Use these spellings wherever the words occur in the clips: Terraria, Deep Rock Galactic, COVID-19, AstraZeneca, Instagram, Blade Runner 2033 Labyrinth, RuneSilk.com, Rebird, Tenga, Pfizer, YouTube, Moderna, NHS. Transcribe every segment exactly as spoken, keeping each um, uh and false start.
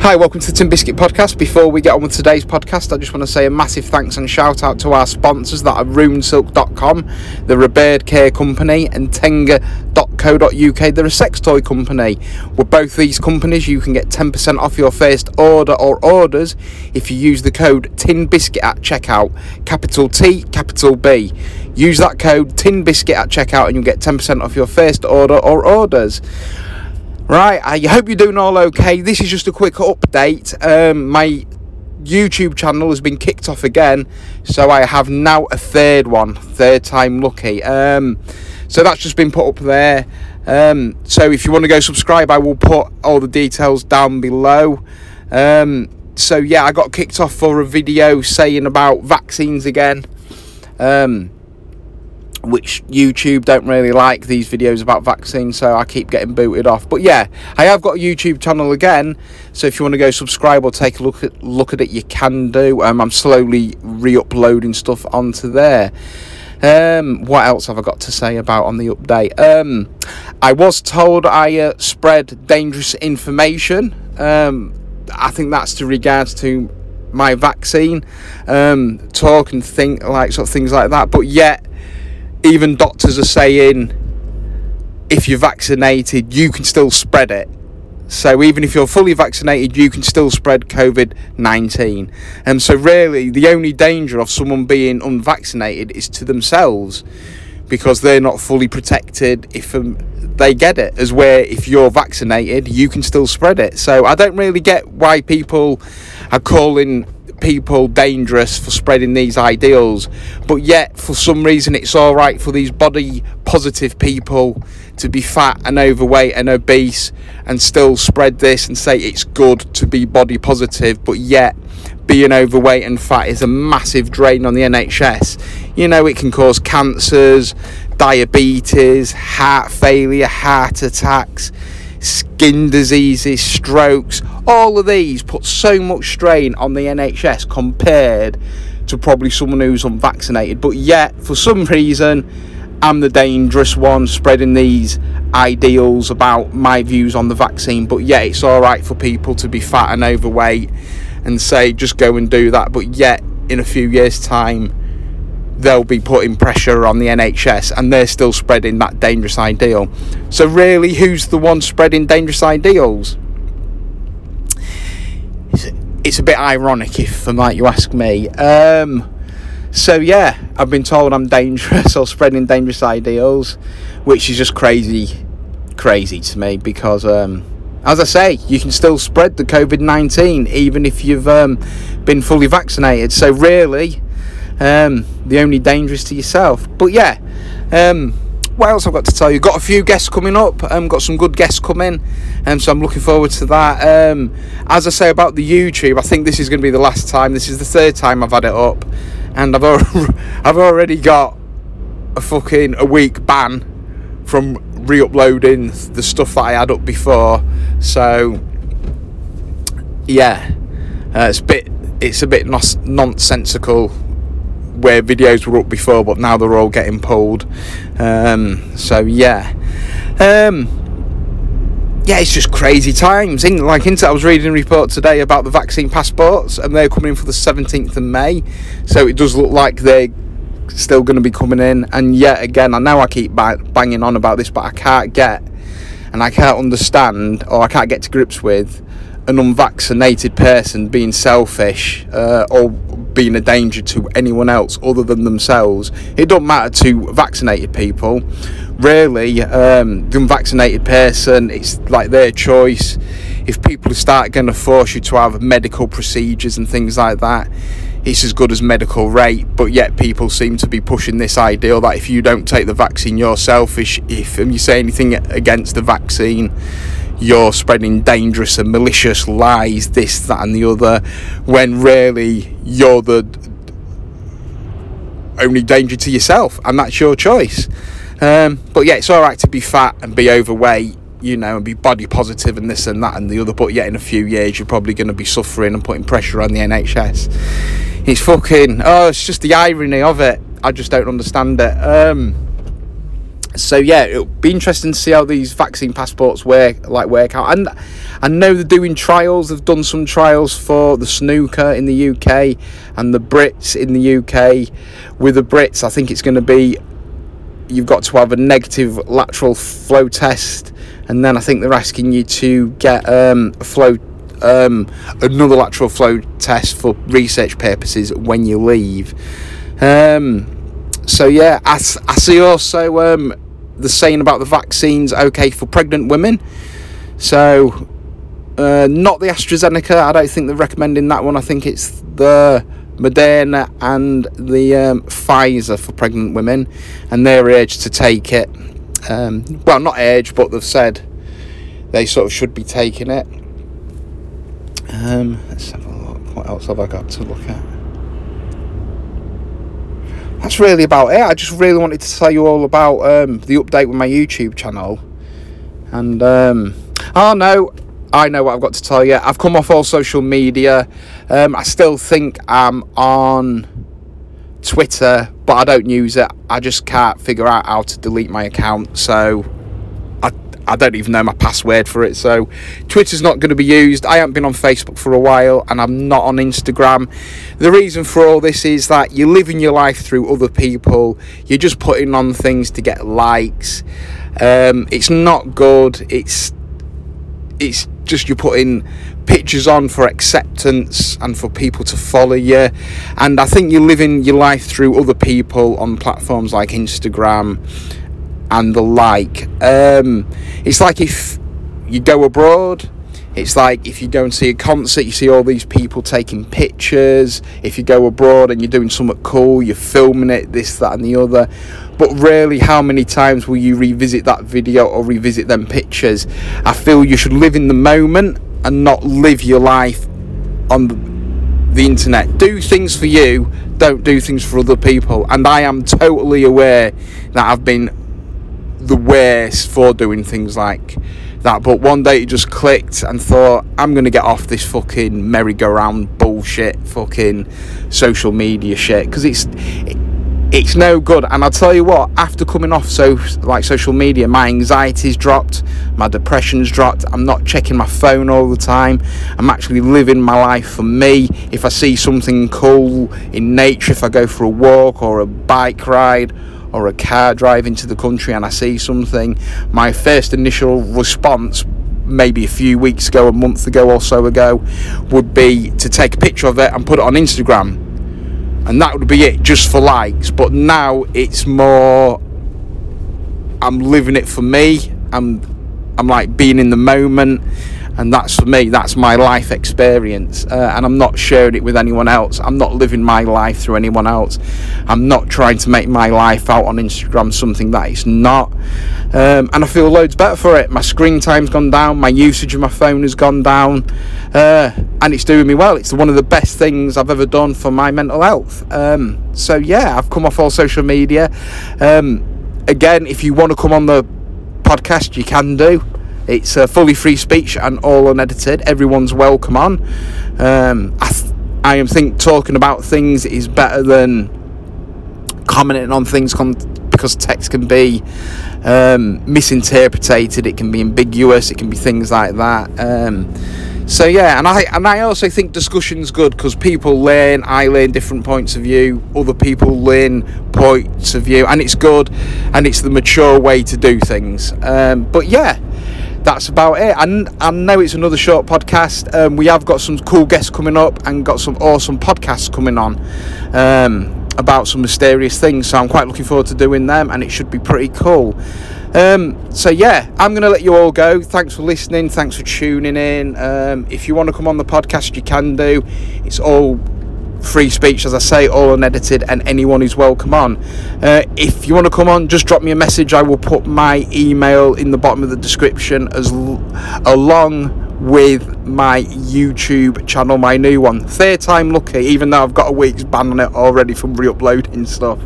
Hi, welcome to the Tin Biscuit Podcast. Before we get on with today's podcast, I just want to say a massive thanks and shout out to our sponsors that are Rune Silk dot com, the Rebird Care Company, and Tenga dot co dot U K, they're a sex toy company. With both these companies, you can get ten percent off your first order or orders if you use the code TINBISCUIT at checkout, capital T, capital B. Use that code TINBISCUIT at checkout and you'll get ten percent off your first order or orders. Right, I hope you're doing all okay. This is just a quick update. Um, my YouTube channel has been kicked off again, so I have now a third one, third time lucky. Um, so that's just been put up there. Um, so if you want to go subscribe, I will put all the details down below. Um, so yeah, I got kicked off for a video saying about vaccines again. Um, which YouTube don't really like these videos about vaccines, so I keep getting booted off. But yeah, I have got a YouTube channel again, so if you want to go subscribe or take a look at look at it, you can do. Um, I'm slowly re-uploading stuff onto there. Um, what else have I got to say about on the update? Um, I was told I uh, spread dangerous information. Um, I think that's to regards to my vaccine um, talk and think like sort of things like that. But yet, even doctors are saying if you're vaccinated, you can still spread it. So even if you're fully vaccinated, you can still spread COVID nineteen. And so really, the only danger of someone being unvaccinated is to themselves, because they're not fully protected if um, they get it, as where if you're vaccinated, you can still spread it. So I don't really get why people are calling people dangerous for spreading these ideals, but yet for some reason it's all right for these body positive people to be fat and overweight and obese and still spread this and say it's good to be body positive, but yet being overweight and fat is a massive drain on the N H S. You know, it can cause cancers, diabetes, heart failure, heart attacks, skin diseases, strokes. All of these put so much strain on the N H S compared to probably someone who's unvaccinated. But yet, for some reason, I'm the dangerous one spreading these ideals about my views on the vaccine. But yeah, it's all right for people to be fat and overweight and say, just go and do that. But yet, in a few years' time, they'll be putting pressure on the N H S and they're still spreading that dangerous ideal. So really, who's the one spreading dangerous ideals? It's a bit ironic, if like you ask me. Um, so yeah, I've been told I'm dangerous or spreading dangerous ideals, which is just crazy, crazy to me, because um, as I say, you can still spread the COVID nineteen even if you've um, been fully vaccinated. So really, Um, the only danger is to yourself. But yeah, um, what else I've got to tell you? Got a few guests coming up. Um, got some good guests coming, um, so I'm looking forward to that. Um, as I say about the YouTube, I think this is going to be the last time. This is the third time I've had it up, and I've al- I've already got a fucking a week ban from re-uploading the stuff that I had up before. So yeah, uh, it's a bit it's a bit nos- nonsensical. Where videos were up before, but now they're all getting pulled. Um, so yeah, um, yeah, it's just crazy times. In, like, into, I was reading a report today about the vaccine passports, and they're coming in for the seventeenth of May. So it does look like they're still going to be coming in. And yet again, I know I keep banging on about this, but I can't get, and I can't understand, or I can't get to grips with an unvaccinated person being selfish uh, or being a danger to anyone else other than themselves. It don't matter to vaccinated people, really. Um, the unvaccinated person, it's like their choice. If people start going to force you to have medical procedures and things like that, it's as good as medical rape. But yet people seem to be pushing this ideal that if you don't take the vaccine, you're selfish. If you say anything against the vaccine, you're spreading dangerous and malicious lies, this, that and the other, when really you're the only danger to yourself, and that's your choice. Um, but yeah, it's all right to be fat and be overweight, you know, and be body positive and this and that and the other, but yet in a few years you're probably going to be suffering and putting pressure on the N H S. It's fucking, oh, it's just the irony of it. I just don't understand it. Um, so yeah, it'll be interesting to see how these vaccine passports work, like work out. And I know they're doing trials. They've done some trials for the snooker in the U K and the Brits in the U K. With the Brits, I think it's going to be you've got to have a negative lateral flow test, and then I think they're asking you to get um, a flow um, another lateral flow test for research purposes when you leave. Um, so yeah, I, I see also um, the saying about the vaccines okay for pregnant women. So uh, not the AstraZeneca. I don't think they're recommending that one. I think it's the Moderna and the um, Pfizer for pregnant women, and they're urged to take it. Um, well, not urged, but they've said they sort of should be taking it. Um, let's have a look. What else have I got to look at? That's really about it. I just really wanted to tell you all about um, the update with my YouTube channel. And, um, oh no, I know what I've got to tell you. I've come off all social media. Um, I still think I'm on Twitter, but I don't use it. I just can't figure out how to delete my account. So I, I don't even know my password for it. So Twitter's not going to be used. I haven't been on Facebook for a while, and I'm not on Instagram. The reason for all this is that you're living your life through other people. You're just putting on things to get likes. Um, it's not good. It's it's just you're putting pictures on for acceptance and for people to follow you. And I think you're living your life through other people on platforms like Instagram and the like. Um, it's like if you go abroad, it's like if you go and see a concert, you see all these people taking pictures. If you go abroad and you're doing something cool, you're filming it, this, that and the other. But really, how many times will you revisit that video or revisit them pictures? I feel you should live in the moment and not live your life on the internet. Do things for you, don't do things for other people. And I am totally aware that I've been the worst for doing things like that, but one day it just clicked and thought, I'm gonna get off this fucking merry-go-round bullshit fucking social media shit, because it's it, it's no good. And I'll tell you what, after coming off so like social media, my anxiety's dropped, my depression's dropped. I'm not checking my phone all the time. I'm actually living my life for me. If I see something cool in nature, if I go for a walk or a bike ride or a car drive into the country and I see something, my first initial response, maybe a few weeks ago, a month ago or so ago, would be to take a picture of it and put it on Instagram. And that would be it, just for likes. But now it's more, I'm living it for me. I'm I'm like being in the moment. And that's for me, that's my life experience. Uh, and I'm not sharing it with anyone else. I'm not living my life through anyone else. I'm not trying to make my life out on Instagram something that it's not. Um, and I feel loads better for it. My screen time's gone down. My usage of my phone has gone down. Uh, and it's doing me well. It's one of the best things I've ever done for my mental health. Um, so yeah, I've come off all social media. Um, again, if you want to come on the podcast, you can do. It's uh, fully free speech and all unedited. Everyone's welcome on. Um, I, th- I am think talking about things is better than commenting on things con- because text can be um, misinterpreted. It can be ambiguous. It can be things like that. Um, so yeah, and I and I also think discussion's good because people learn. I learn different points of view. Other people learn points of view, and it's good. And it's the mature way to do things. Um, but yeah. That's about it. And I know it's another short podcast. Um, we have got some cool guests coming up and got some awesome podcasts coming on um, about some mysterious things. So I'm quite looking forward to doing them, and it should be pretty cool. Um, so yeah, I'm going to let you all go. Thanks for listening. Thanks for tuning in. Um, if you want to come on the podcast, you can do. It's all free speech, as I say, all unedited, and anyone is welcome on. Uh, if you want to come on, just drop me a message. I will put my email in the bottom of the description, as l- along with my YouTube channel, my new one. Third time lucky, even though I've got a week's ban on it already from re-uploading stuff.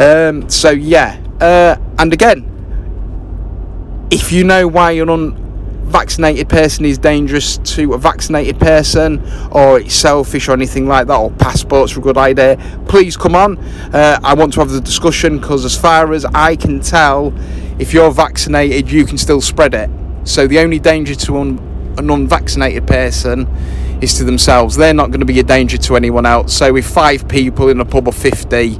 Um, so yeah, uh, and again, if you know why you're on vaccinated person is dangerous to a vaccinated person, or it's selfish or anything like that, or passports are a good idea, please come on. Uh, I want to have the discussion, because as far as I can tell, if you're vaccinated, you can still spread it. So the only danger to un- an unvaccinated person is to themselves. They're not going to be a danger to anyone else. So with five people in a pub or fifty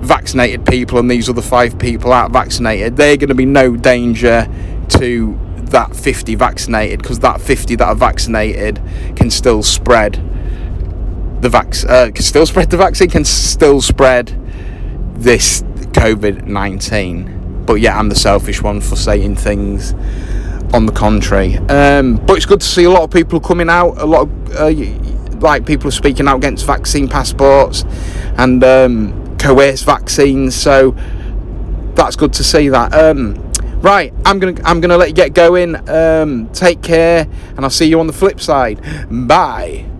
vaccinated people and these other five people aren't vaccinated, they're going to be no danger to that fifty vaccinated, because that fifty that are vaccinated can still spread the vaccine, uh, can still spread the vaccine, can still spread this COVID nineteen. But yeah, I'm the selfish one for saying things on the contrary. Um, but it's good to see a lot of people coming out, a lot of uh, like people speaking out against vaccine passports and um, coerced vaccines, so that's good to see that. Um, Right, I'm going to I'm gonna let you get going. Um, take care, and I'll see you on the flip side. Bye.